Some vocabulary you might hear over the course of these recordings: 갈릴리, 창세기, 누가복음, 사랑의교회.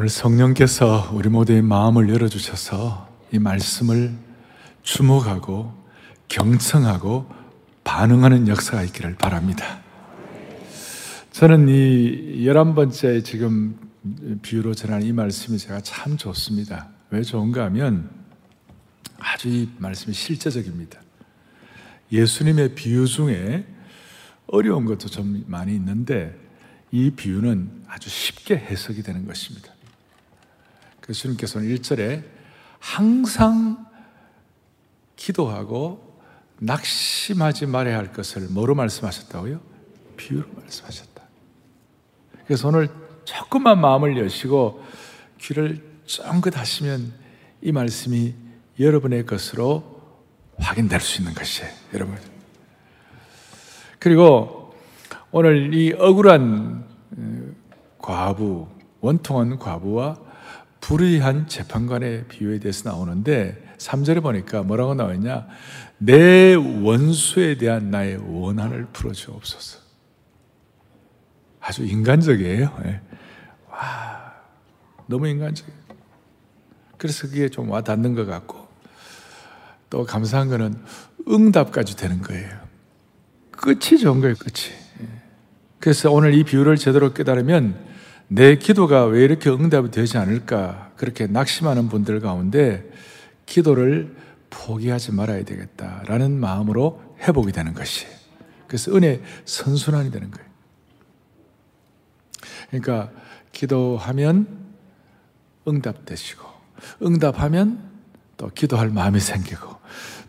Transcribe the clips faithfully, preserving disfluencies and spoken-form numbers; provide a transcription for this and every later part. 오늘 성령께서 우리 모두의 마음을 열어주셔서 이 말씀을 주목하고 경청하고 반응하는 역사가 있기를 바랍니다. 저는 이 열한 번째 지금 비유로 전한 이 말씀이 제가 참 좋습니다. 왜 좋은가 하면 아주 이 말씀이 실제적입니다. 예수님의 비유 중에 어려운 것도 좀 많이 있는데 이 비유는 아주 쉽게 해석이 되는 것입니다. 그래서 주님께서는 일 절에 항상 기도하고 낙심하지 말아야 할 것을 뭐로 말씀하셨다고요? 비유로 말씀하셨다. 그래서 오늘 조금만 마음을 여시고 귀를 쫑긋하시면 이 말씀이 여러분의 것으로 확인될 수 있는 것이에요, 여러분. 그리고 오늘 이 억울한 과부, 원통한 과부와 불의한 재판관의 비유에 대해서 나오는데 삼 절에 보니까 뭐라고 나오냐? 내 원수에 대한 나의 원한을 풀어주옵소서. 아주 인간적이에요. 와, 너무 인간적이에요. 그래서 그게 좀 와닿는 것 같고, 또 감사한 거는 응답까지 되는 거예요. 끝이 좋은 거예요, 끝이. 그래서 오늘 이 비유를 제대로 깨달으면 내 기도가 왜 이렇게 응답이 되지 않을까, 그렇게 낙심하는 분들 가운데 기도를 포기하지 말아야 되겠다라는 마음으로 회복이 되는 것이에요. 그래서 은혜 선순환이 되는 거예요. 그러니까 기도하면 응답되시고, 응답하면 또 기도할 마음이 생기고,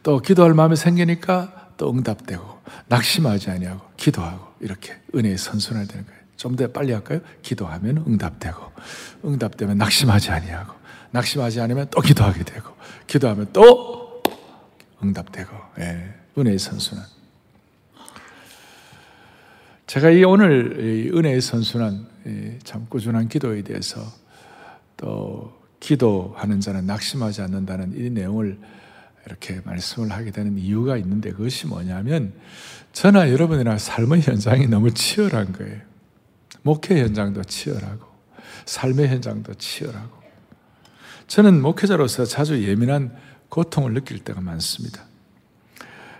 또 기도할 마음이 생기니까 또 응답되고, 낙심하지 아니하고 기도하고, 이렇게 은혜의 선순환이 되는 거예요. 좀 더 빨리 할까요? 기도하면 응답되고, 응답되면 낙심하지 아니하고, 낙심하지 않으면 또 기도하게 되고, 기도하면 또 응답되고. 예, 은혜의 선순환. 제가 이 오늘 이 은혜의 선순환, 이 참 꾸준한 기도에 대해서, 또 기도하는 자는 낙심하지 않는다는 이 내용을 이렇게 말씀을 하게 되는 이유가 있는데, 그것이 뭐냐면 저나 여러분이나 삶의 현장이 너무 치열한 거예요. 목회 현장도 치열하고, 삶의 현장도 치열하고. 저는 목회자로서 자주 예민한 고통을 느낄 때가 많습니다.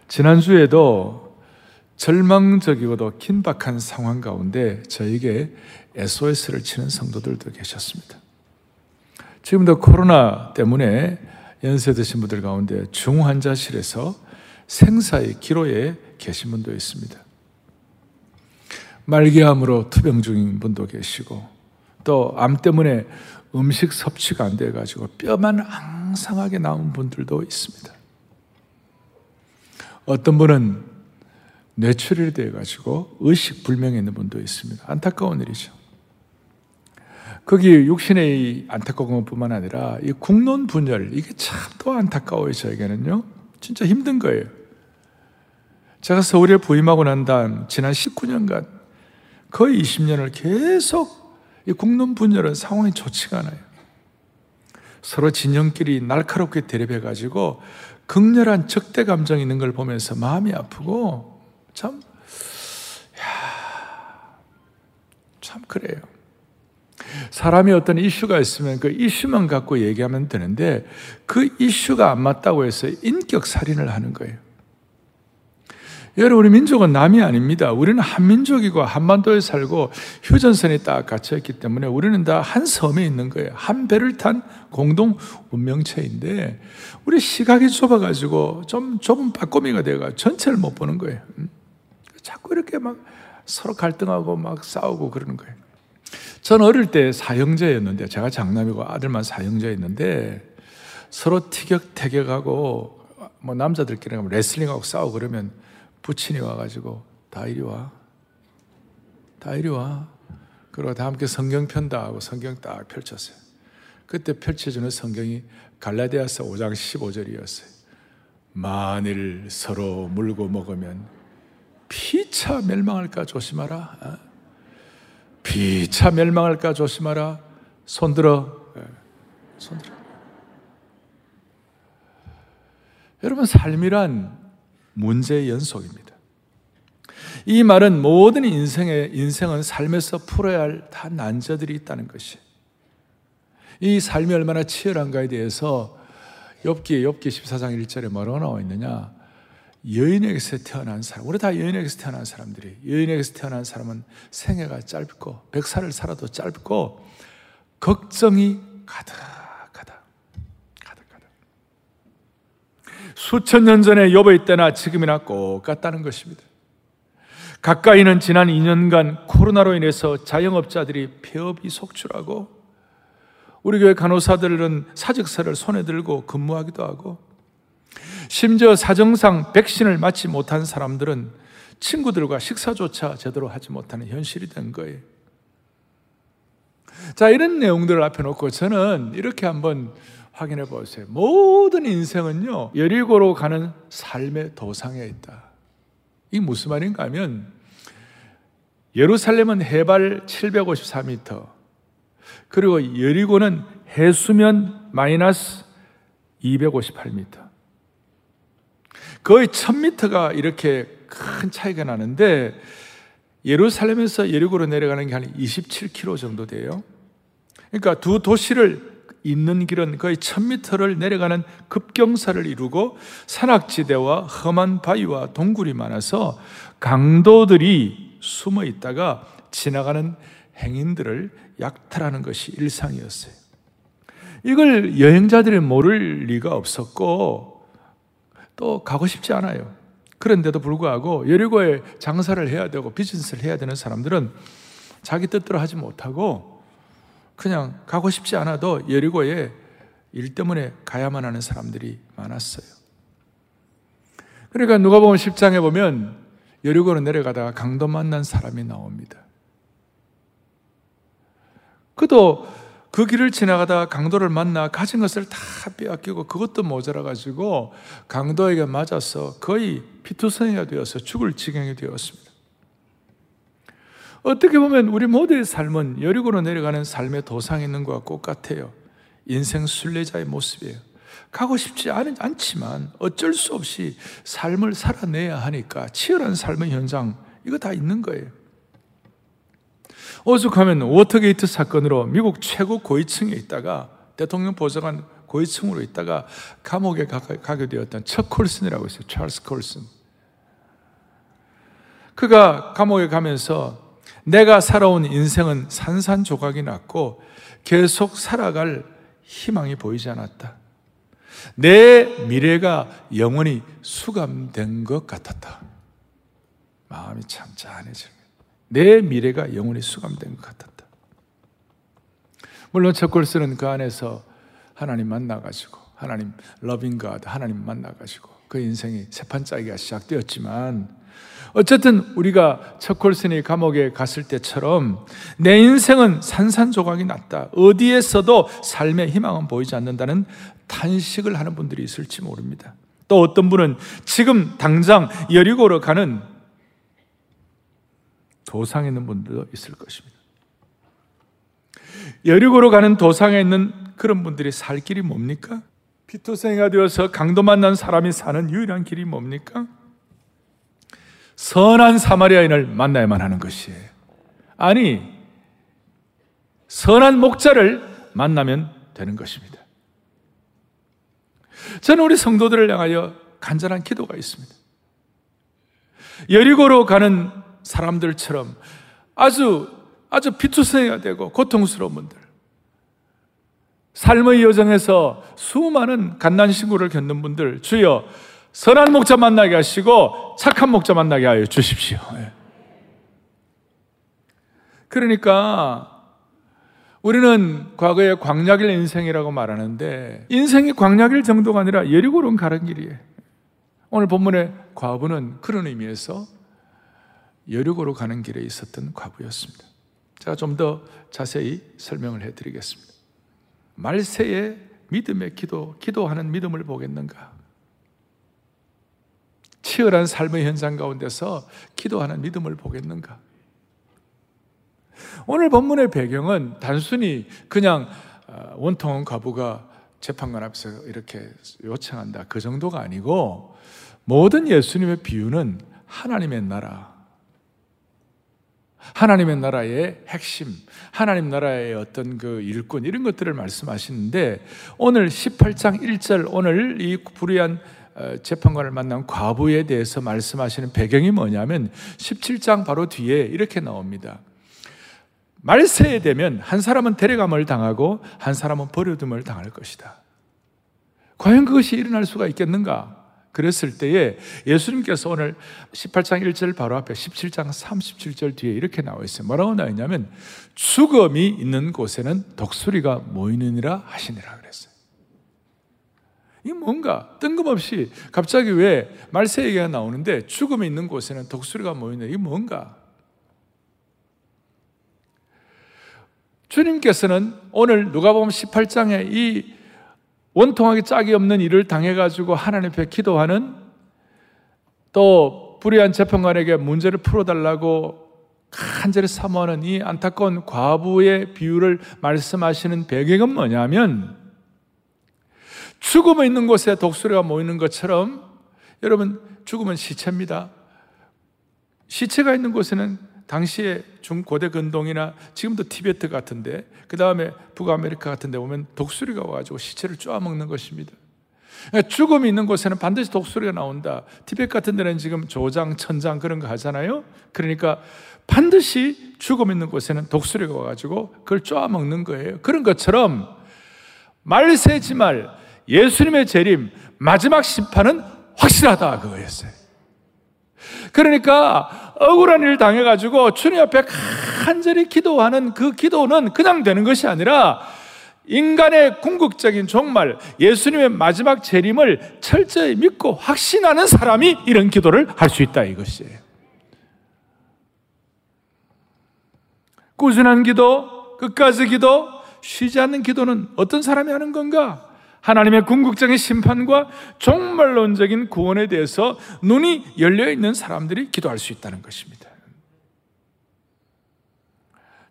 지난주에도 절망적이고도 긴박한 상황 가운데 저에게 에스오에스를 치는 성도들도 계셨습니다. 지금도 코로나 때문에 연세 드신 분들 가운데 중환자실에서 생사의 기로에 계신 분도 있습니다. 말기암으로 투병 중인 분도 계시고, 또 암 때문에 음식 섭취가 안 돼가지고 뼈만 앙상하게 남은 분들도 있습니다. 어떤 분은 뇌출혈이 돼가지고 의식불명에 있는 분도 있습니다. 안타까운 일이죠. 거기 육신의 안타까운 것뿐만 아니라 이 국론 분열, 이게 참 또 안타까워요, 저에게는요. 진짜 힘든 거예요. 제가 서울에 부임하고 난 다음 지난 십구 년간 거의 이십 년을 계속 이 국론 분열은 상황이 좋지가 않아요. 서로 진영끼리 날카롭게 대립해가지고 극렬한 적대 감정이 있는 걸 보면서 마음이 아프고, 참, 이야, 참 그래요. 사람이 어떤 이슈가 있으면 그 이슈만 갖고 얘기하면 되는데, 그 이슈가 안 맞다고 해서 인격살인을 하는 거예요. 여러분, 우리 민족은 남이 아닙니다. 우리는 한민족이고 한반도에 살고 휴전선이 딱 갇혀있기 때문에 우리는 다 한 섬에 있는 거예요. 한 배를 탄 공동 운명체인데 우리 시각이 좁아가지고 좀 좁은 빠꼬미가 돼가지고 전체를 못 보는 거예요. 자꾸 이렇게 막 서로 갈등하고 막 싸우고 그러는 거예요. 전 어릴 때 사형제였는데, 제가 장남이고 아들만 사형제였는데, 서로 티격태격하고, 뭐 남자들끼리 레슬링하고 싸우고 그러면 부친이 와가지고 다 이리 와, 다 이리 와, 그러고 다 함께 성경 편다 하고 성경 딱 펼쳤어요. 그때 펼쳐주는 성경이 갈라디아서 오 장 십오 절이었어요. 만일 서로 물고 먹으면 피차 멸망할까 조심하라. 피차 멸망할까 조심하라. 손들어. 손들어. 여러분, 삶이란 문제의 연속입니다. 이 말은 모든 인생의 인생은 삶에서 풀어야 할 다 난제들이 있다는 것이. 이 삶이 얼마나 치열한가에 대해서 엽기, 엽기 십사 장 일 절에 뭐라고 나와 있느냐? 여인에게서 태어난 사람, 우리 다 여인에게서 태어난 사람들이, 여인에게서 태어난 사람은 생애가 짧고 백 살을 살아도 짧고 걱정이 가득하다. 가득하다. 수천 년 전에 욥의 때나 지금이나 똑같다는 것입니다. 가까이는 지난 이 년간 코로나로 인해서 자영업자들이 폐업이 속출하고, 우리 교회 간호사들은 사직서를 손에 들고 근무하기도 하고, 심지어 사정상 백신을 맞지 못한 사람들은 친구들과 식사조차 제대로 하지 못하는 현실이 된 거예요. 자, 이런 내용들을 앞에 놓고 저는 이렇게 한번 확인해 보세요. 모든 인생은요, 여리고로 가는 삶의 도상에 있다. 이게 무슨 말인가 하면, 예루살렘은 해발 칠백오십사 미터, 그리고 여리고는 해수면 마이너스 이백오십팔 미터, 거의 천 미터가 이렇게 큰 차이가 나는데, 예루살렘에서 여리고로 내려가는 게 한 이십칠 킬로미터 정도 돼요. 그러니까 두 도시를 잇는 길은 거의 천 미터를 내려가는 급경사를 이루고, 산악지대와 험한 바위와 동굴이 많아서 강도들이 숨어 있다가 지나가는 행인들을 약탈하는 것이 일상이었어요. 이걸 여행자들이 모를 리가 없었고 또 가고 싶지 않아요. 그런데도 불구하고 여리고에 장사를 해야 되고 비즈니스를 해야 되는 사람들은 자기 뜻대로 하지 못하고 그냥 가고 싶지 않아도 여리고에 일 때문에 가야만 하는 사람들이 많았어요. 그러니까 누가복음 십 장에 보면 여리고로 내려가다가 강도 만난 사람이 나옵니다. 그도 그 길을 지나가다 강도를 만나 가진 것을 다 빼앗기고 그것도 모자라가지고 강도에게 맞아서 거의 피투성이가 되어서 죽을 지경이 되었습니다. 어떻게 보면 우리 모두의 삶은 여리고로 내려가는 삶의 도상에 있는 것과 똑같아요. 인생 순례자의 모습이에요. 가고 싶지 않, 않지만 어쩔 수 없이 삶을 살아내야 하니까 치열한 삶의 현장, 이거 다 있는 거예요. 오죽하면 워터게이트 사건으로 미국 최고 고위층에 있다가, 대통령 보좌관 고위층으로 있다가 감옥에 가게 되었던 척 콜슨이라고 있어요. 찰스 콜슨. 그가 감옥에 가면서 내가 살아온 인생은 산산조각이 났고 계속 살아갈 희망이 보이지 않았다. 내 미래가 영원히 수감된 것 같았다. 마음이 참 짠해지네. 내 미래가 영원히 수감된 것 같았다. 물론 척골스는 그 안에서 하나님 만나가지고, 하나님 러빙가드, 하나님 만나가지고 그 인생이 새판짜기가 시작되었지만, 어쨌든 우리가 척골스니 감옥에 갔을 때처럼 내 인생은 산산조각이 났다, 어디에서도 삶의 희망은 보이지 않는다는 탄식을 하는 분들이 있을지 모릅니다. 또 어떤 분은 지금 당장 여리고로 가는 도상에 있는 분들도 있을 것입니다. 여리고로 가는 도상에 있는 그런 분들이 살 길이 뭡니까? 피투성이가 되어서 강도 만난 사람이 사는 유일한 길이 뭡니까? 선한 사마리아인을 만나야만 하는 것이에요. 아니, 선한 목자를 만나면 되는 것입니다. 저는 우리 성도들을 향하여 간절한 기도가 있습니다. 여리고로 가는 사람들처럼 아주 아주 피투성이가 되고 고통스러운 분들, 삶의 여정에서 수많은 갓난신고를 겪는 분들, 주여 선한 목자 만나게 하시고 착한 목자 만나게 하여 주십시오. 그러니까 우리는 과거에 광야길 인생이라고 말하는데, 인생이 광야길 정도가 아니라 여리고로 가는 길이에요. 오늘 본문의 과부는 그런 의미에서 여리고로 가는 길에 있었던 과부였습니다. 제가 좀 더 자세히 설명을 해드리겠습니다. 말세의 믿음의 기도, 기도하는 믿음을 보겠는가? 치열한 삶의 현장 가운데서 기도하는 믿음을 보겠는가? 오늘 본문의 배경은 단순히 그냥 원통한 과부가 재판관 앞에서 이렇게 요청한다, 그 정도가 아니고, 모든 예수님의 비유는 하나님의 나라, 하나님의 나라의 핵심, 하나님 나라의 어떤 그 일꾼, 이런 것들을 말씀하시는데, 오늘 십팔 장 일 절, 오늘 이 불의한 재판관을 만난 과부에 대해서 말씀하시는 배경이 뭐냐면 십칠 장 바로 뒤에 이렇게 나옵니다. 말세에 되면 한 사람은 데려감을 당하고 한 사람은 버려둠을 당할 것이다. 과연 그것이 일어날 수가 있겠는가? 그랬을 때에 예수님께서 오늘 십팔 장 일 절 바로 앞에 십칠 장 삼십칠 절 뒤에 이렇게 나와 있어요. 뭐라고 나와 있냐면 죽음이 있는 곳에는 독수리가 모이느니라 하시니라 그랬어요. 이 뭔가 뜬금없이 갑자기 왜 말세 얘기가 나오는데 죽음이 있는 곳에는 독수리가 모이느니라, 이 뭔가? 주님께서는 오늘 누가복음 십팔 장에 이 원통하게 짝이 없는 일을 당해가지고 하나님 앞에 기도하는, 또 불의한 재판관에게 문제를 풀어달라고 간절히 사모하는 이 안타까운 과부의 비유를 말씀하시는 배경은 뭐냐면, 죽음에 있는 곳에 독수리가 모이는 것처럼, 여러분 죽음은 시체입니다. 시체가 있는 곳에는 당시에 중고대 근동이나 지금도 티베트 같은데, 그 다음에 북아메리카 같은데 보면 독수리가 와가지고 시체를 쪼아먹는 것입니다. 그러니까 죽음이 있는 곳에는 반드시 독수리가 나온다. 티베트 같은 데는 지금 조장, 천장 그런 거 하잖아요. 그러니까 반드시 죽음이 있는 곳에는 독수리가 와가지고 그걸 쪼아먹는 거예요. 그런 것처럼 말세지말, 예수님의 재림, 마지막 심판은 확실하다 그거였어요. 그러니까 억울한 일 당해가지고 주님 앞에 간절히 기도하는 그 기도는 그냥 되는 것이 아니라 인간의 궁극적인 종말, 예수님의 마지막 재림을 철저히 믿고 확신하는 사람이 이런 기도를 할 수 있다 이것이에요. 꾸준한 기도, 끝까지 기도, 쉬지 않는 기도는 어떤 사람이 하는 건가? 하나님의 궁극적인 심판과 종말론적인 구원에 대해서 눈이 열려있는 사람들이 기도할 수 있다는 것입니다.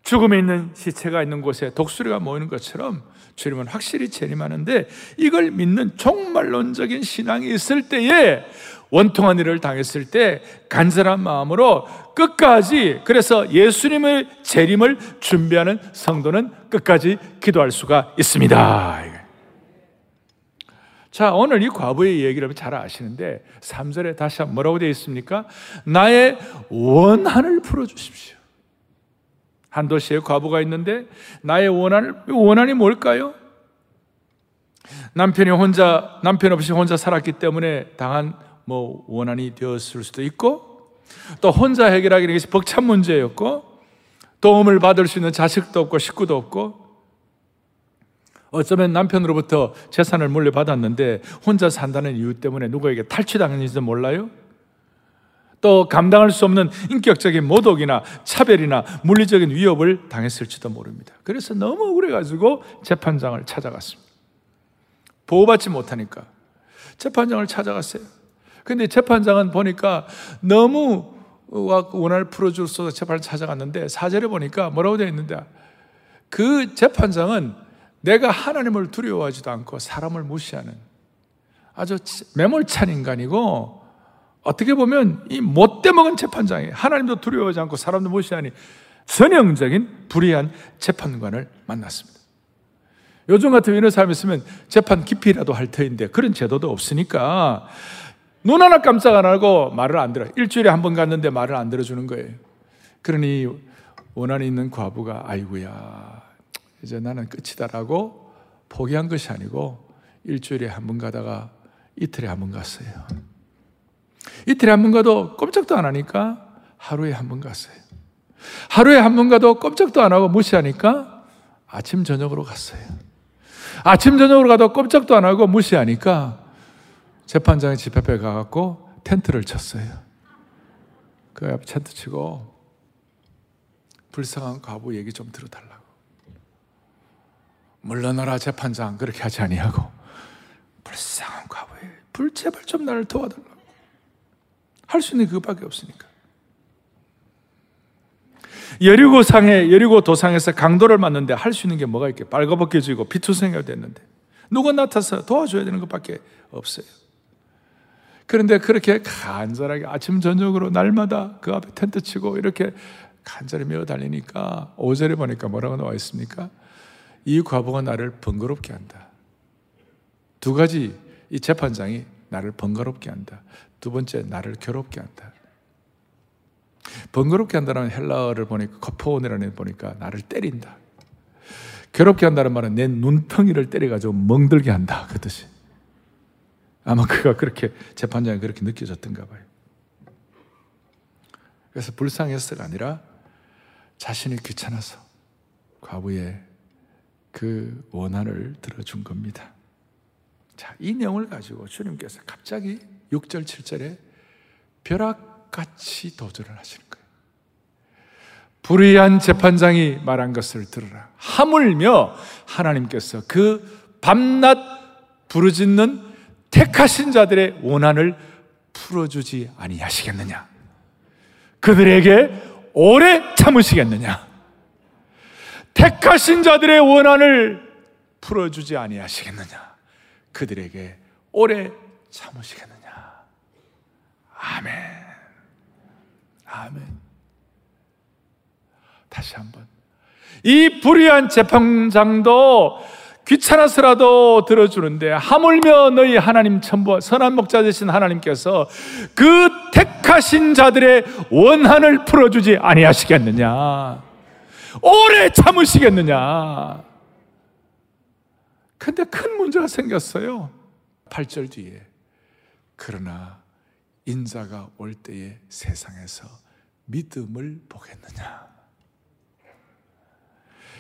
죽음에 있는 시체가 있는 곳에 독수리가 모이는 것처럼 주님은 확실히 재림하는데, 이걸 믿는 종말론적인 신앙이 있을 때에 원통한 일을 당했을 때 간절한 마음으로 끝까지, 그래서 예수님의 재림을 준비하는 성도는 끝까지 기도할 수가 있습니다. 자, 오늘 이 과부의 얘기를 잘 아시는데 삼 절에 다시 한번 뭐라고 되어 있습니까? 나의 원한을 풀어주십시오. 한도시에 과부가 있는데 나의 원한을, 원한이 뭘까요? 남편이 혼자, 남편 없이 혼자 살았기 때문에 당한 뭐 원한이 되었을 수도 있고, 또 혼자 해결하기는 것이 벅찬 문제였고, 도움을 받을 수 있는 자식도 없고 식구도 없고, 어쩌면 남편으로부터 재산을 물려받았는데 혼자 산다는 이유 때문에 누구에게 탈취당했는지도 몰라요? 또 감당할 수 없는 인격적인 모독이나 차별이나 물리적인 위협을 당했을지도 모릅니다. 그래서 너무 억울해가지고 재판장을 찾아갔습니다. 보호받지 못하니까 재판장을 찾아갔어요. 근데 재판장은 보니까 너무 원한을 풀어줄 수 없어서 재판을 찾아갔는데, 사제를 보니까 뭐라고 되어 있는데, 그 재판장은 내가 하나님을 두려워하지도 않고 사람을 무시하는 아주 매몰찬 인간이고, 어떻게 보면 이 못돼 먹은 재판장이 하나님도 두려워하지 않고 사람도 무시하니 전형적인 불의한 재판관을 만났습니다. 요즘 같은 이런 사람이 있으면 재판 기피라도 할 터인데 그런 제도도 없으니까 눈 하나 깜짝 안 하고 말을 안 들어. 일주일에 한 번 갔는데 말을 안 들어주는 거예요. 그러니 원한이 있는 과부가 아이고야, 이제 나는 끝이다라고 포기한 것이 아니고 일주일에 한 번 가다가 이틀에 한 번 갔어요. 이틀에 한 번 가도 꼼짝도 안 하니까 하루에 한 번 갔어요. 하루에 한 번 가도 꼼짝도 안 하고 무시하니까 아침 저녁으로 갔어요. 아침 저녁으로 가도 꼼짝도 안 하고 무시하니까 재판장의 집 앞에 가갖고 텐트를 쳤어요. 그 앞에 텐트 치고 불쌍한 과부 얘기 좀 들어달라. 물러나라 재판장, 그렇게 하지 아니하고 불쌍한 과부에 불 제발 좀 나를 도와달라고. 할 수 있는 그것밖에 없으니까. 여리고 상에, 여리고 도상에서 강도를 맞는데 할 수 있는 게 뭐가 있게? 빨가벗겨지고 피투성이가 됐는데 누가 나타서 도와줘야 되는 것밖에 없어요. 그런데 그렇게 간절하게 아침 저녁으로 날마다 그 앞에 텐트 치고 이렇게 간절히 메어 달리니까 오 절에 보니까 뭐라고 나와 있습니까? 이 과부가 나를 번거롭게 한다. 두 가지, 이 재판장이 나를 번거롭게 한다. 두 번째, 나를 괴롭게 한다. 번거롭게 한다는 헬라어를 보니까, 거포온이라는 보니까 나를 때린다. 괴롭게 한다는 말은 내 눈덩이를 때려가지고 멍들게 한다, 그 뜻이. 아마 그가 그렇게, 재판장이 그렇게 느껴졌던가 봐요. 그래서 불쌍해서가 아니라 자신이 귀찮아서 과부의 그 원한을 들어준 겁니다. 자, 이 내용을 가지고 주님께서 갑자기 육 절, 칠 절에 벼락같이 도전을 하시는 거예요. 불의한 재판장이 말한 것을 들으라. 하물며 하나님께서 그 밤낮 부르짖는 택하신 자들의 원한을 풀어주지 아니하시겠느냐? 그들에게 오래 참으시겠느냐? 택하신 자들의 원한을 풀어주지 아니하시겠느냐? 그들에게 오래 참으시겠느냐? 아멘. 아멘. 다시 한번, 이 불의한 재판장도 귀찮아서라도 들어주는데 하물며 너희 하나님 천부 선한 목자 되신 하나님께서 그 택하신 자들의 원한을 풀어주지 아니하시겠느냐? 오래 참으시겠느냐? 근데 큰 문제가 생겼어요. 팔 절 뒤에, 그러나 인자가 올 때에 세상에서 믿음을 보겠느냐?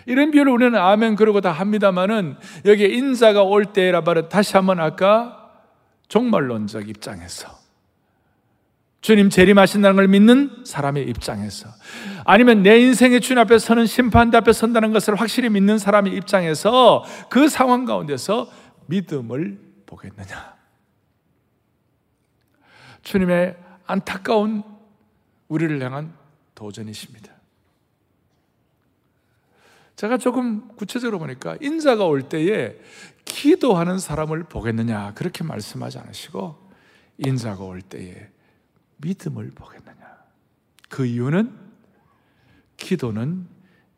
이런 비유를 우리는 아멘 그러고 다 합니다만은, 여기에 인자가 올 때라 말은 다시 한번 아까 종말론적 입장에서, 주님 재림하신다는 걸 믿는 사람의 입장에서, 아니면 내 인생의 주님 앞에 서는 심판대 앞에 선다는 것을 확실히 믿는 사람의 입장에서, 그 상황 가운데서 믿음을 보겠느냐? 주님의 안타까운 우리를 향한 도전이십니다. 제가 조금 구체적으로 보니까 인자가 올 때에 기도하는 사람을 보겠느냐 그렇게 말씀하지 않으시고, 인자가 올 때에 믿음을 보겠느냐. 그 이유는 기도는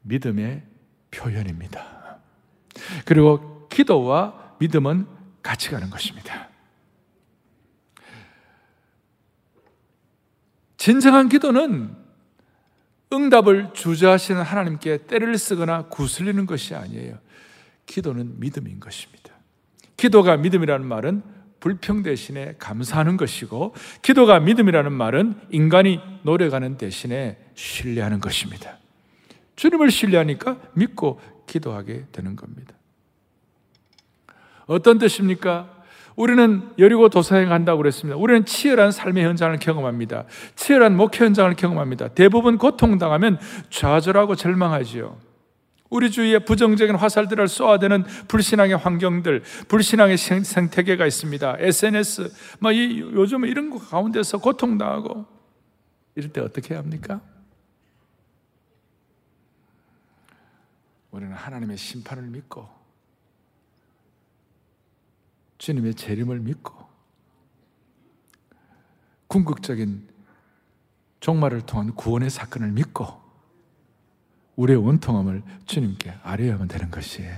믿음의 표현입니다. 그리고 기도와 믿음은 같이 가는 것입니다. 진정한 기도는 응답을 주저하시는 하나님께 때를 쓰거나 구슬리는 것이 아니에요. 기도는 믿음인 것입니다. 기도가 믿음이라는 말은 불평 대신에 감사하는 것이고, 기도가 믿음이라는 말은 인간이 노력하는 대신에 신뢰하는 것입니다. 주님을 신뢰하니까 믿고 기도하게 되는 겁니다. 어떤 뜻입니까? 우리는 여리고 도사에 간다고 그랬습니다. 우리는 치열한 삶의 현장을 경험합니다. 치열한 목회 현장을 경험합니다. 대부분 고통당하면 좌절하고 절망하지요. 우리 주위에 부정적인 화살들을 쏘아대는 불신앙의 환경들, 불신앙의 생태계가 있습니다. 에스엔에스, 막 이, 요즘 이런 것 가운데서 고통당하고 이럴 때 어떻게 해야 합니까? 우리는 하나님의 심판을 믿고 주님의 재림을 믿고 궁극적인 종말을 통한 구원의 사건을 믿고 우리의 원통함을 주님께 아뢰어야만 되는 것이에요.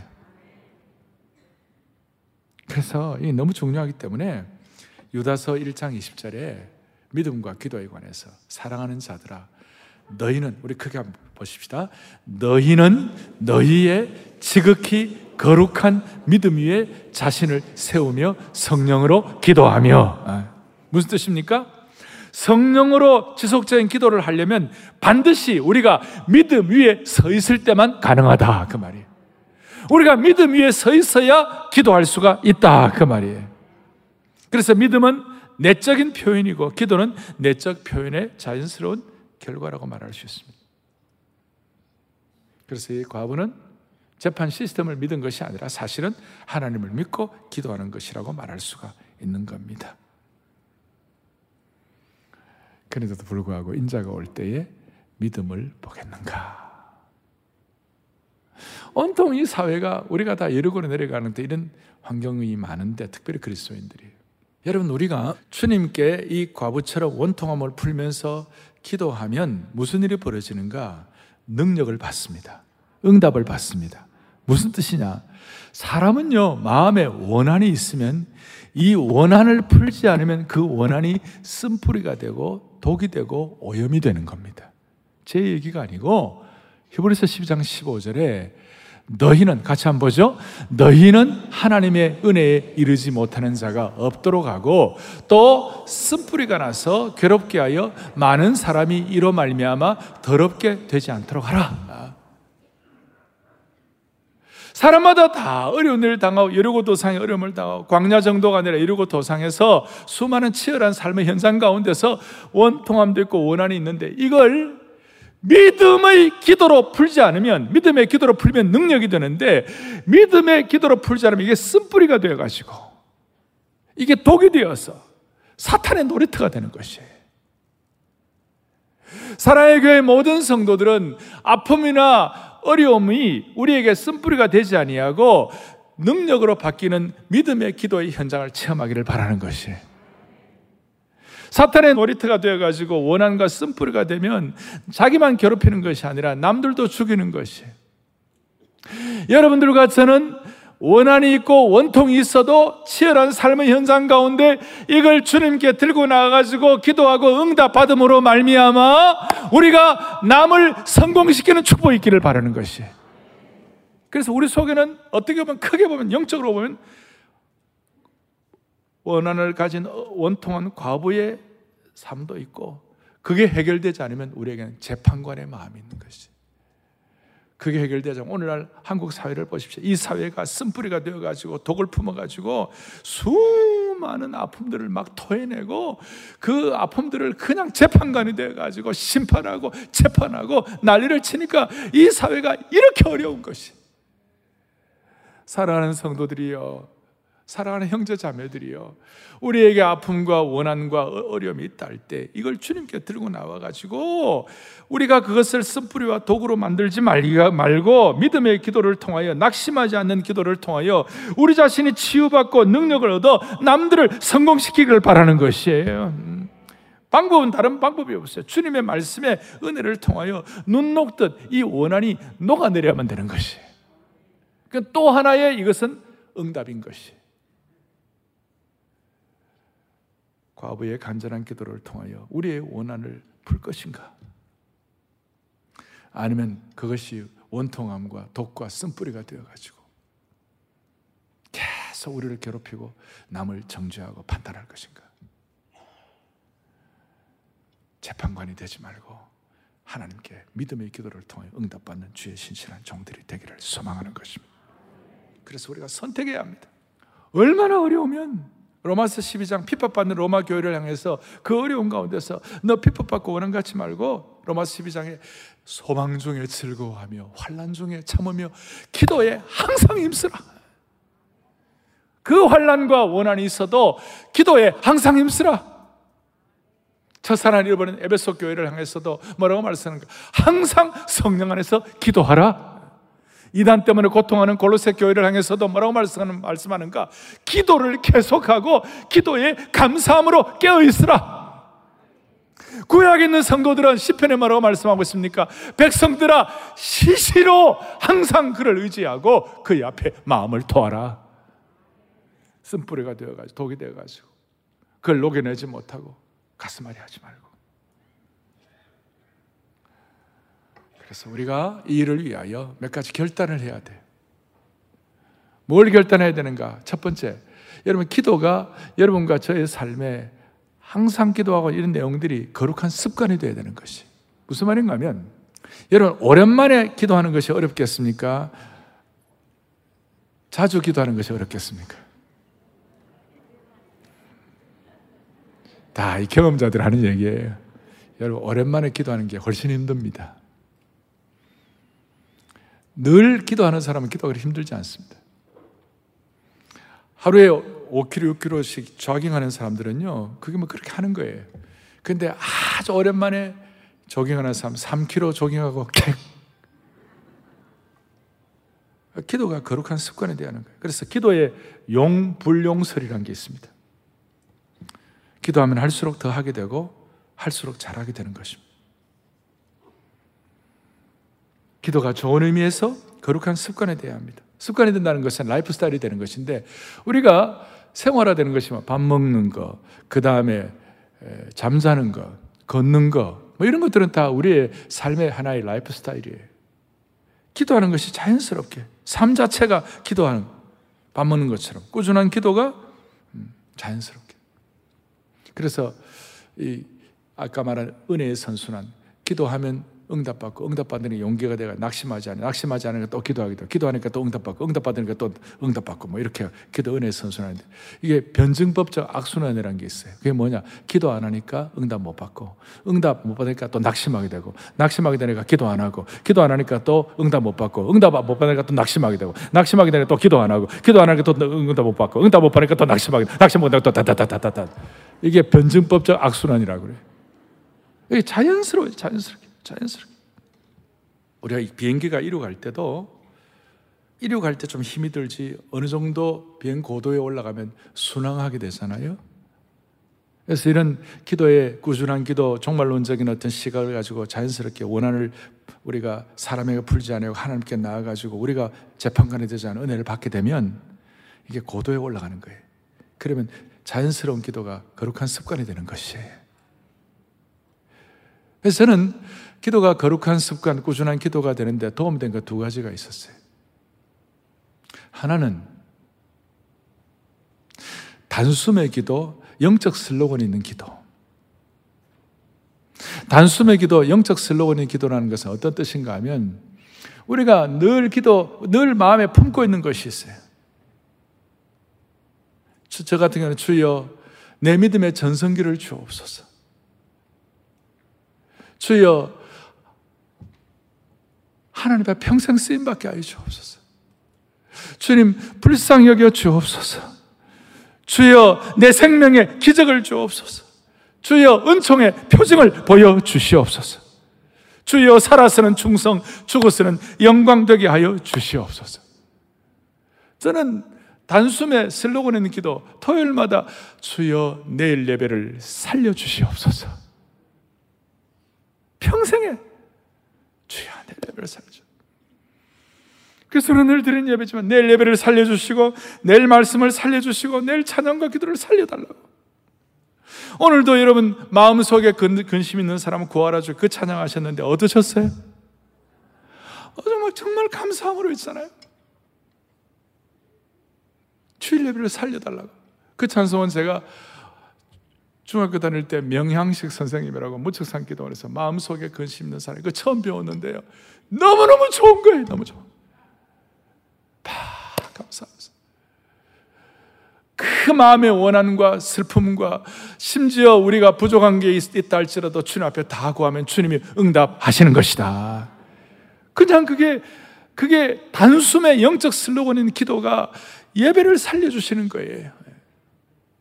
그래서 이게 너무 중요하기 때문에 유다서 일 장 이십 절에 믿음과 기도에 관해서, 사랑하는 자들아 너희는, 우리 크게 한번 보십시다. 너희는 너희의 지극히 거룩한 믿음 위에 자신을 세우며 성령으로 기도하며. 무슨 뜻입니까? 성령으로 지속적인 기도를 하려면 반드시 우리가 믿음 위에 서 있을 때만 가능하다, 그 말이에요. 우리가 믿음 위에 서 있어야 기도할 수가 있다, 그 말이에요. 그래서 믿음은 내적인 표현이고 기도는 내적 표현의 자연스러운 결과라고 말할 수 있습니다. 그래서 이 과부는 재판 시스템을 믿은 것이 아니라 사실은 하나님을 믿고 기도하는 것이라고 말할 수가 있는 겁니다. 그런데도 불구하고 인자가 올 때에 믿음을 보겠는가? 온통 이 사회가, 우리가 다 여리고로 내려가는데 이런 환경이 많은데, 특별히 그리스도인들이에요. 여러분, 우리가 주님께 이 과부처럼 원통함을 풀면서 기도하면 무슨 일이 벌어지는가? 능력을 받습니다. 응답을 받습니다. 무슨 뜻이냐? 사람은요, 마음에 원한이 있으면 이 원한을 풀지 않으면 그 원한이 쓴뿌리가 되고 독이 되고 오염이 되는 겁니다. 제 얘기가 아니고 히브리서 십이 장 십오 절에 너희는, 같이 한번 보죠. 너희는 하나님의 은혜에 이르지 못하는 자가 없도록 하고 또 쓴뿌리가 나서 괴롭게 하여 많은 사람이 이로 말미암아 더럽게 되지 않도록 하라. 사람마다 다 어려운 일을 당하고 여리고 도상에 어려움을 당하고 광야 정도가 아니라 여리고 도상에서 수많은 치열한 삶의 현장 가운데서 원통함도 있고 원한이 있는데 이걸 믿음의 기도로 풀지 않으면, 믿음의 기도로 풀면 능력이 되는데 믿음의 기도로 풀지 않으면 이게 쓴뿌리가 되어가지고 이게 독이 되어서 사탄의 놀이터가 되는 것이에요. 사랑의 교회 모든 성도들은 아픔이나 어려움이 우리에게 쓴뿌리가 되지 아니하고 능력으로 바뀌는 믿음의 기도의 현장을 체험하기를 바라는 것이에요. 사탄의 놀이터가 되어가지고 원한과 쓴뿌리가 되면 자기만 괴롭히는 것이 아니라 남들도 죽이는 것이에요. 여러분들과 저는 원한이 있고 원통이 있어도 치열한 삶의 현장 가운데 이걸 주님께 들고 나가가지고 기도하고 응답받음으로 말미암아 우리가 남을 성공시키는 축복이 있기를 바라는 것이에요. 그래서 우리 속에는 어떻게 보면, 크게 보면, 영적으로 보면 원한을 가진 원통한 과부의 삶도 있고 그게 해결되지 않으면 우리에게는 재판관의 마음이 있는 것이지. 그게 해결되지 않으면 오늘날 한국 사회를 보십시오. 이 사회가 쓴뿌리가 되어가지고 독을 품어가지고 수많은 아픔들을 막 토해내고 그 아픔들을 그냥 재판관이 되어가지고 심판하고 재판하고 난리를 치니까 이 사회가 이렇게 어려운 것이. 사랑하는 성도들이여, 사랑하는 형제 자매들이여, 우리에게 아픔과 원한과 어려움이 있다 할 때 이걸 주님께 들고 나와가지고 우리가 그것을 쓴뿌리와 독으로 만들지 말고 믿음의 기도를 통하여, 낙심하지 않는 기도를 통하여 우리 자신이 치유받고 능력을 얻어 남들을 성공시키기를 바라는 것이에요. 방법은 다른 방법이 없어요. 주님의 말씀에 은혜를 통하여 눈 녹듯 이 원한이 녹아내려야만 되는 것이에요. 그러니까 또 하나의 이것은 응답인 것이에요. 과부의 간절한 기도를 통하여 우리의 원한을 풀 것인가? 아니면 그것이 원통함과 독과 쓴뿌리가 되어가지고 계속 우리를 괴롭히고 남을 정죄하고 판단할 것인가? 재판관이 되지 말고 하나님께 믿음의 기도를 통해 응답받는 주의 신실한 종들이 되기를 소망하는 것입니다. 그래서 우리가 선택해야 합니다. 얼마나 어려우면 로마서 십이 장, 핍박받는 로마 교회를 향해서 그 어려운 가운데서 너 핍박받고 원한 갖지 말고, 로마서 십이 장에 소망 중에 즐거워하며 환난 중에 참으며 기도에 항상 힘쓰라. 그 환난과 원한이 있어도 기도에 항상 힘쓰라. 첫사랑을 잃어버린 에베소 교회를 향해서도 뭐라고 말씀하는가? 항상 성령 안에서 기도하라. 이단 때문에 고통하는 골로새 교회를 향해서도 뭐라고 말씀하는, 말씀하는가? 기도를 계속하고 기도에 감사함으로 깨어있으라. 구약에 있는 성도들은 시편에 뭐라고 말씀하고 있습니까? 백성들아, 시시로 항상 그를 의지하고 그의 앞에 마음을 토하라. 쓴뿌리가 되어가지고 독이 되어가지고 그걸 녹여내지 못하고 가슴앓이 하지 말고. 그래서 우리가 이 일을 위하여 몇 가지 결단을 해야 돼요. 뭘 결단해야 되는가? 첫 번째, 여러분, 기도가 여러분과 저의 삶에 항상 기도하고 이런 내용들이 거룩한 습관이 되어야 되는 것이. 무슨 말인가 하면, 여러분, 오랜만에 기도하는 것이 어렵겠습니까? 자주 기도하는 것이 어렵겠습니까? 다 이 경험자들 하는 얘기예요. 여러분, 오랜만에 기도하는 게 훨씬 힘듭니다. 늘 기도하는 사람은 기도하기 힘들지 않습니다. 하루에 오 킬로미터, 육 킬로미터씩 조깅하는 사람들은요, 그게 뭐 그렇게 하는 거예요. 근데 아주 오랜만에 조깅하는 사람, 삼 킬로미터 조깅하고, 기도가 거룩한 습관이 되어야 하는 거예요. 그래서 기도에 용불용설이라는 게 있습니다. 기도하면 할수록 더 하게 되고, 할수록 잘하게 되는 것입니다. 기도가 좋은 의미에서 거룩한 습관이 되어야 합니다. 습관이 된다는 것은 라이프 스타일이 되는 것인데, 우리가 생활화되는 것이면 밥 먹는 것, 그 다음에 잠자는 것, 걷는 것, 뭐 이런 것들은 다 우리의 삶의 하나의 라이프 스타일이에요. 기도하는 것이 자연스럽게, 삶 자체가 기도하는, 밥 먹는 것처럼 꾸준한 기도가 자연스럽게. 그래서 이 아까 말한 은혜의 선순환, 기도하면 응답받고, 응답받으니까 용기가 되고 낙심하지 않아요. 낙심하지 않으니까 또 기도하기도, 기도하니까 또 응답받고, 응답받으니까 또 응답받고, 뭐 이렇게 기도 은혜의 선순환인데, 이게 변증법적 악순환이라는 게 있어요. 그게 뭐냐? 기도 안 하니까 응답 못 받고, 응답 못 받으니까 또 낙심하게 되고, 낙심하게 되니까 기도 안 하고, 기도 안 하니까 또 응답 못 받고, 응답 못 받으니까 또 낙심하게 되고, 낙심하게 되니까 또 기도 안 하고, 기도 안 하니까 또 응답 못 받고, 응답 못 받으니까 또 낙심하게 되고, 낙심 못 받으니까 또 다다다다다. 이게 변증법적 악순환이라고 그래요. 이게 자연스러워요. 자연스럽게. 자연스럽게. 우리가 이 비행기가 이륙할 때도, 이륙할 때 좀 힘이 들지, 어느 정도 비행 고도에 올라가면 순항하게 되잖아요. 그래서 이런 기도의 꾸준한 기도, 종말론적인 어떤 시각을 가지고 자연스럽게 원한을 우리가 사람에게 풀지 않고 하나님께 나아가지고 우리가 재판관이 되지 않은 은혜를 받게 되면 이게 고도에 올라가는 거예요. 그러면 자연스러운 기도가 거룩한 습관이 되는 것이에요. 그래서 저는 기도가 거룩한 습관, 꾸준한 기도가 되는데 도움된 것 두 가지가 있었어요. 하나는 단숨의 기도, 영적 슬로건이 있는 기도. 단숨의 기도, 영적 슬로건이 기도라는 것은 어떤 뜻인가 하면, 우리가 늘 기도, 늘 마음에 품고 있는 것이 있어요. 저 같은 경우는 주여 내 믿음의 전성기를 주옵소서. 주여 하나님 앞에 평생 쓰임받게 하여 주옵소서. 주님 불쌍히 여겨 주옵소서. 주여 내 생명의 기적을 주옵소서. 주여 은총의 표징을 보여주시옵소서. 주여 살아서는 충성, 죽어서는 영광되게 하여 주시옵소서. 저는 단숨에 슬로건 있는 기도, 토요일마다 주여 내일 예배를 살려주시옵소서. 평생에 주여 내 예배를 살려줘. 그래서 우리는 늘 드리는 예배지만 내일 예배를 살려주시고, 내일 말씀을 살려주시고, 내일 찬양과 기도를 살려달라고. 오늘도 여러분 마음속에 근심 있는 사람은 구하라 주, 그 찬양하셨는데 얻으셨어요? 어, 정말 정말 감사함으로 했잖아요. 주일 예배를 살려달라고. 그 찬송은 제가 중학교 다닐 때 명향식 선생님이라고 무척산기도원에서 마음속에 근심 있는 사람, 그거 처음 배웠는데요, 너무너무 좋은 거예요. 너무 좋아. 다 감사합니다. 그 마음의 원한과 슬픔과, 심지어 우리가 부족한 게 있다 할지라도 주님 앞에 다 구하면 주님이 응답하시는 것이다. 그냥 그게 그게 단숨에 영적 슬로건인 기도가 예배를 살려주시는 거예요.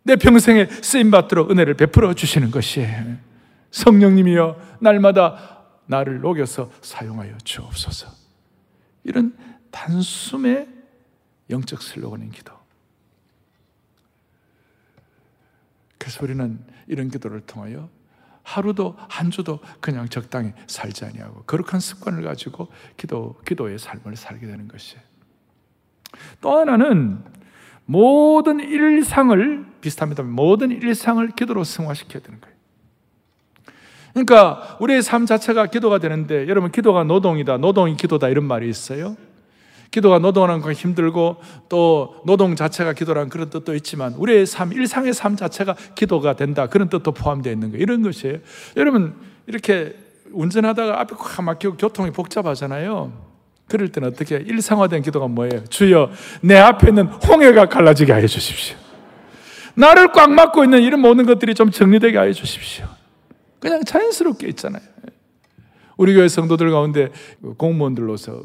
내 평생에 쓰임받도록 은혜를 베풀어 주시는 것이에요. 성령님이여 날마다 나를 녹여서 사용하여 주옵소서. 이런 단숨의 영적 슬로건인 기도. 그래서 우리는 이런 기도를 통하여 하루도 한 주도 그냥 적당히 살지 아니하고 거룩한 습관을 가지고 기도, 기도의 삶을 살게 되는 것이에요. 또 하나는 모든 일상을, 비슷합니다. 모든 일상을 기도로 승화시켜야 되는 거예요. 그러니까 우리의 삶 자체가 기도가 되는데, 여러분 기도가 노동이다, 노동이 기도다 이런 말이 있어요. 기도가 노동하는 건 힘들고 또 노동 자체가 기도라는 그런 뜻도 있지만, 우리의 삶, 일상의 삶 자체가 기도가 된다 그런 뜻도 포함되어 있는 거예요. 이런 것이에요. 여러분 이렇게 운전하다가 앞에 확 막히고 교통이 복잡하잖아요. 그럴 때는 어떻게 해요? 일상화된 기도가 뭐예요? 주여 내 앞에 있는 홍해가 갈라지게 하여 주십시오. 나를 꽉 막고 있는 이런 모든 것들이 좀 정리되게 하여 주십시오. 그냥 자연스럽게 있잖아요. 우리 교회 성도들 가운데 공무원들로서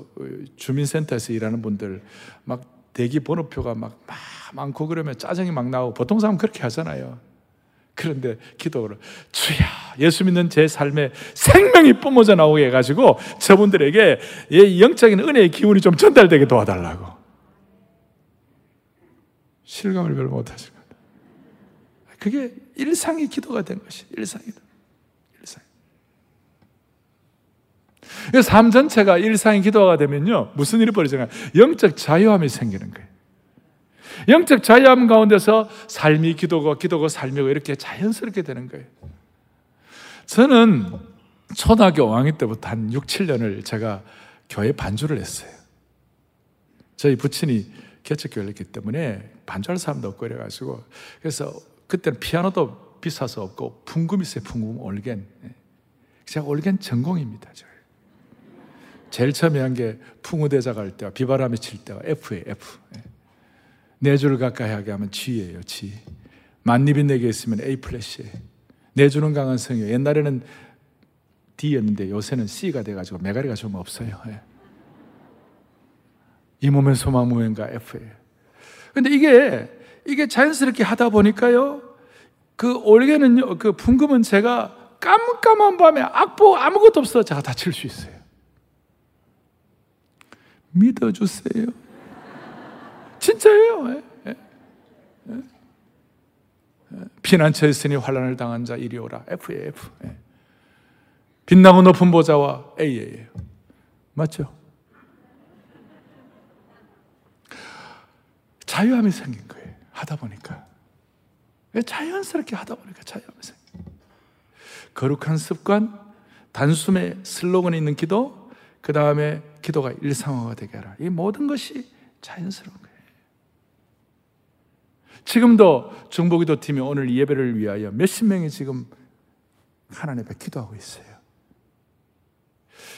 주민센터에서 일하는 분들, 막 대기 번호표가 막, 막 많고 그러면 짜증이 막 나고, 보통 사람 그렇게 하잖아요. 그런데 기도를, 주야 예수 믿는 제 삶에 생명이 뿜어져 나오게 해가지고 저분들에게 이 영적인 은혜의 기운이 좀 전달되게 도와달라고. 실감을 별로 못하실 겁니다. 그게 일상의 기도가 된 것이, 일상이다. 일상. 삶 전체가 일상의 기도가 되면요, 무슨 일이 벌어지나요? 영적 자유함이 생기는 거예요. 영적 자유함 가운데서 삶이 기도고 기도고 삶이고 이렇게 자연스럽게 되는 거예요. 저는 초등학교 오 학년 때부터 한 육, 칠 년을 제가 교회 반주를 했어요. 저희 부친이 개척교회를 했기 때문에 반주할 사람도 없고 이래가지고, 그래서 그때는 피아노도 비싸서 없고 풍금 있어요. 풍금, 올겐. 제가 올겐 전공입니다. 제가. 제일 처음에 한 게 풍우대자 갈 때와 비바람이 칠 때와 F예요. F. 네 줄을 가까이 하게 하면 G예요. G. 만립이 내게 있으면 A 플랫이에요. 내주는 강한 성이에요. 옛날에는 D였는데 요새는 C가 돼가지고 메가리가 좀 없어요. 예. 이 몸의 소망 무언가 F예요. 근데 이게 이게 자연스럽게 하다 보니까요, 그 올게는요, 그 풍금은 제가 깜깜한 밤에 악보 아무것도 없어 제가 다 칠 수 있어요. 믿어주세요. 진짜예요. 예. 예. 예. 예. 피난처에 있으니 환난을 당한 자 이리 오라. F예요. F. 예. 빛나고 높은 보좌와 A예요. 맞죠? 자유함이 생긴 거예요. 하다 보니까. 자연스럽게 하다 보니까 자유함이 생긴 거예요. 거룩한 습관, 단숨에 슬로건이 있는 기도, 그 다음에 기도가 일상화가 되게 하라. 이 모든 것이 자연스러운 거예요. 지금도 중보기도팀이 오늘 예배를 위하여 몇십 명이 지금 하나님 앞에 기도하고 있어요.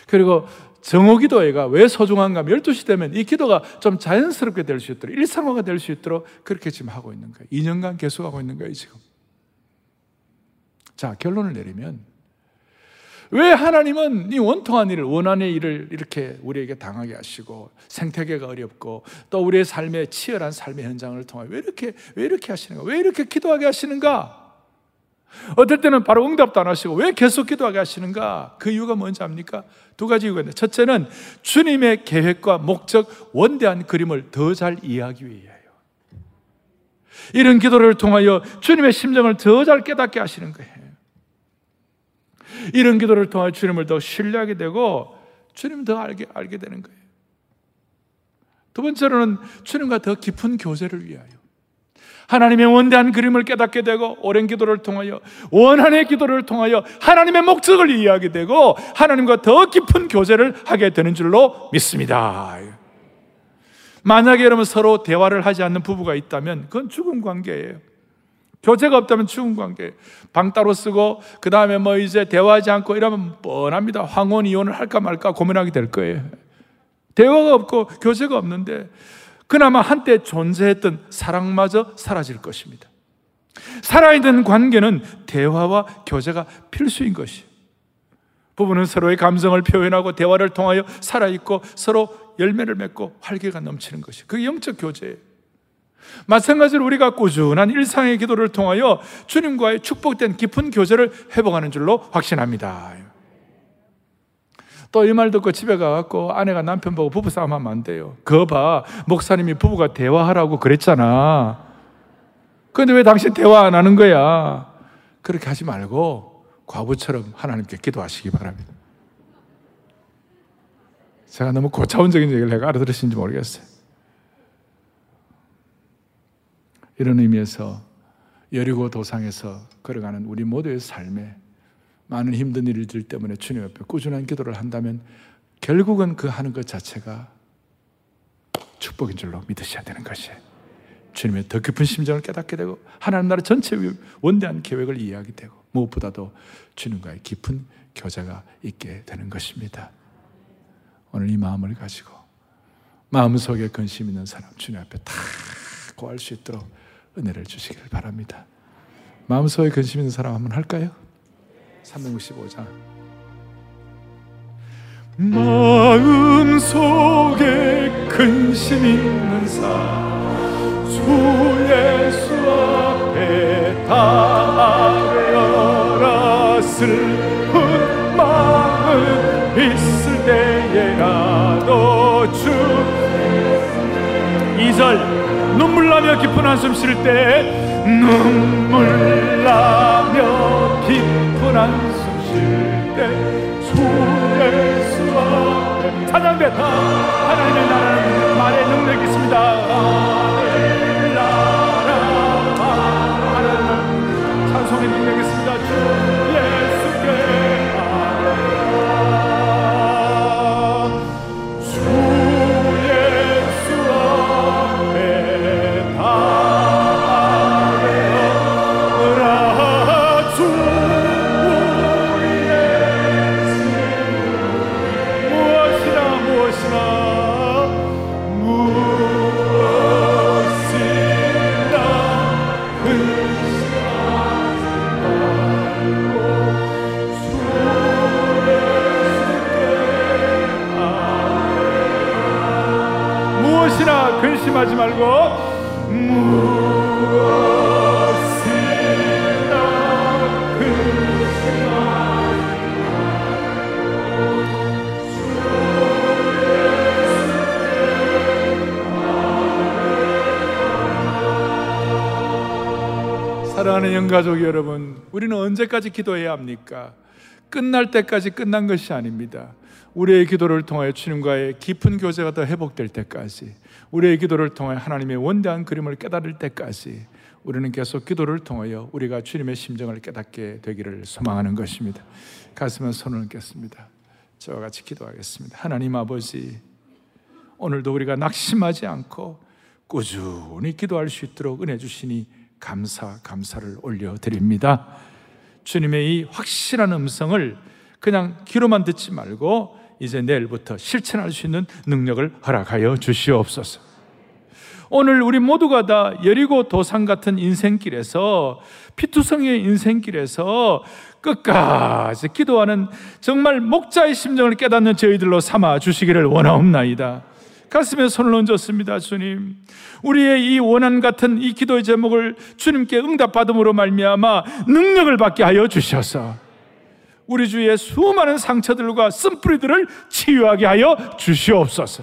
그리고 정오기도회가 왜 소중한가 하면 열두 시 되면 이 기도가 좀 자연스럽게 될 수 있도록, 일상화가 될 수 있도록 그렇게 지금 하고 있는 거예요. 이 년간 계속하고 있는 거예요, 지금. 자, 결론을 내리면, 왜 하나님은 이 원통한 일을, 원한의 일을 이렇게 우리에게 당하게 하시고, 생태계가 어렵고, 또 우리의 삶의 치열한 삶의 현장을 통하여 왜 이렇게, 왜 이렇게 하시는가? 왜 이렇게 기도하게 하시는가? 어떨 때는 바로 응답도 안 하시고 왜 계속 기도하게 하시는가? 그 이유가 뭔지 압니까? 두 가지 이유가 있는데, 첫째는 주님의 계획과 목적, 원대한 그림을 더 잘 이해하기 위해요. 이런 기도를 통하여 주님의 심정을 더 잘 깨닫게 하시는 거예요. 이런 기도를 통하여 주님을 더 신뢰하게 되고 주님 더 알게, 알게 되는 거예요. 두 번째로는 주님과 더 깊은 교제를 위하여 하나님의 원대한 그림을 깨닫게 되고, 오랜 기도를 통하여, 원한의 기도를 통하여 하나님의 목적을 이해하게 되고 하나님과 더 깊은 교제를 하게 되는 줄로 믿습니다. 만약에 여러분 서로 대화를 하지 않는 부부가 있다면 그건 죽은 관계예요. 교제가 없다면 죽은 관계예요. 방 따로 쓰고 그 다음에 뭐 이제 대화하지 않고 이러면 뻔합니다. 황혼 이혼을 할까 말까 고민하게 될 거예요. 대화가 없고 교제가 없는데 그나마 한때 존재했던 사랑마저 사라질 것입니다. 살아있는 관계는 대화와 교제가 필수인 것이에요. 부부는 서로의 감정을 표현하고 대화를 통하여 살아있고 서로 열매를 맺고 활기가 넘치는 것이에요. 그게 영적 교제예요. 마찬가지로 우리가 꾸준한 일상의 기도를 통하여 주님과의 축복된 깊은 교제를 회복하는 줄로 확신합니다. 또 이 말 듣고 집에 가갖고 아내가 남편 보고 부부싸움 하면 안 돼요. 그거 봐. 목사님이 부부가 대화하라고 그랬잖아. 그런데 왜 당신 대화 안 하는 거야? 그렇게 하지 말고 과부처럼 하나님께 기도하시기 바랍니다. 제가 너무 고차원적인 얘기를 해가 알아들으신지 모르겠어요. 이런 의미에서 여리고 도상에서 걸어가는 우리 모두의 삶에 많은 힘든 일들 때문에 주님 앞에 꾸준한 기도를 한다면 결국은 그 하는 것 자체가 축복인 줄로 믿으셔야 되는 것이에요. 주님의 더 깊은 심정을 깨닫게 되고 하나님 나라 전체의 원대한 계획을 이해하게 되고 무엇보다도 주님과의 깊은 교제가 있게 되는 것입니다. 오늘 이 마음을 가지고 마음속에 근심 있는 사람 주님 앞에 다 고할 수 있도록 은혜를 주시기를 바랍니다. 마음속에 근심 있는 사람 한번 할까요? 삼백육십오 장. 마음속에 근심 있는 사람 주 예수 앞에 다 아뢰어라. 슬픈 마음 있을 때에라도 주 이 절 눈물 나며 깊은 한숨 쉴 때 눈물 나며 깊은 한숨 쉴 때 주 예수와 찬양된 하나님의 나라는 말의 능력이 있습니다. 하지 말고 무엇이나 근심하지. 사랑하는 영가족 여러분, 우리는 언제까지 기도해야 합니까? 끝날 때까지 끝난 것이 아닙니다. 우리의 기도를 통하여 주님과의 깊은 교제가 더 회복될 때까지, 우리의 기도를 통하여 하나님의 원대한 그림을 깨달을 때까지 우리는 계속 기도를 통하여 우리가 주님의 심정을 깨닫게 되기를 소망하는 것입니다. 가슴에 손을 얹겠습니다. 저와 같이 기도하겠습니다. 하나님 아버지, 오늘도 우리가 낙심하지 않고 꾸준히 기도할 수 있도록 은혜 주시니 감사, 감사를 올려드립니다. 주님의 이 확실한 음성을 그냥 귀로만 듣지 말고 이제 내일부터 실천할 수 있는 능력을 허락하여 주시옵소서. 오늘 우리 모두가 다 여리고 도상 같은 인생길에서, 피투성이의 인생길에서 끝까지 기도하는 정말 목자의 심정을 깨닫는 저희들로 삼아 주시기를 원하옵나이다. 가슴에 손을 얹었습니다. 주님, 우리의 이 원한 같은 이 기도의 제목을 주님께 응답받음으로 말미암아 능력을 받게 하여 주셔서 우리 주의 수많은 상처들과 쓴뿌리들을 치유하게 하여 주시옵소서.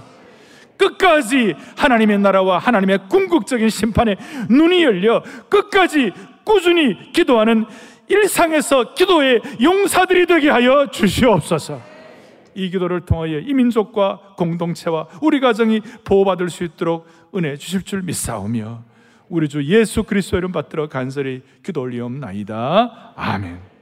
끝까지 하나님의 나라와 하나님의 궁극적인 심판에 눈이 열려 끝까지 꾸준히 기도하는 일상에서 기도의 용사들이 되게 하여 주시옵소서. 이 기도를 통하여 이 민족과 공동체와 우리 가정이 보호받을 수 있도록 은혜 주실 줄 믿사오며 우리 주 예수 그리스도의 이름 받들어 간절히 기도 올리옵나이다. 아멘.